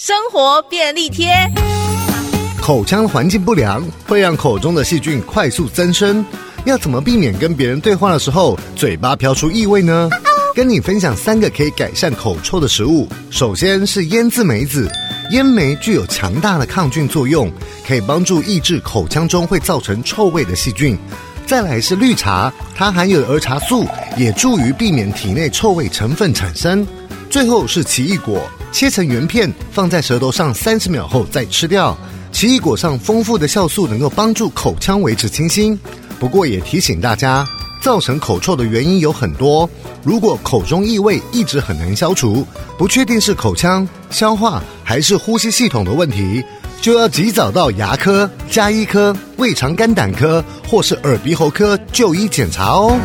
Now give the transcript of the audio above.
生活便利贴。口腔环境不良会让口中的细菌快速增生，要怎么避免跟别人对话的时候嘴巴飘出异味呢？跟你分享三个可以改善口臭的食物。首先是腌制梅子，烟莓具有强大的抗菌作用，可以帮助抑制口腔中会造成臭味的细菌。再来是绿茶，它含有儿茶素，也助于避免体内臭味成分产生。最后是奇异果，切成圆片放在舌头上30秒后再吃掉。奇异果上丰富的酵素能够帮助口腔维持清新。不过也提醒大家，造成口臭的原因有很多，如果口中异味一直很难消除，不确定是口腔、消化还是呼吸系统的问题，就要及早到牙科、家医科、胃肠肝胆科或是耳鼻喉科就医检查哦。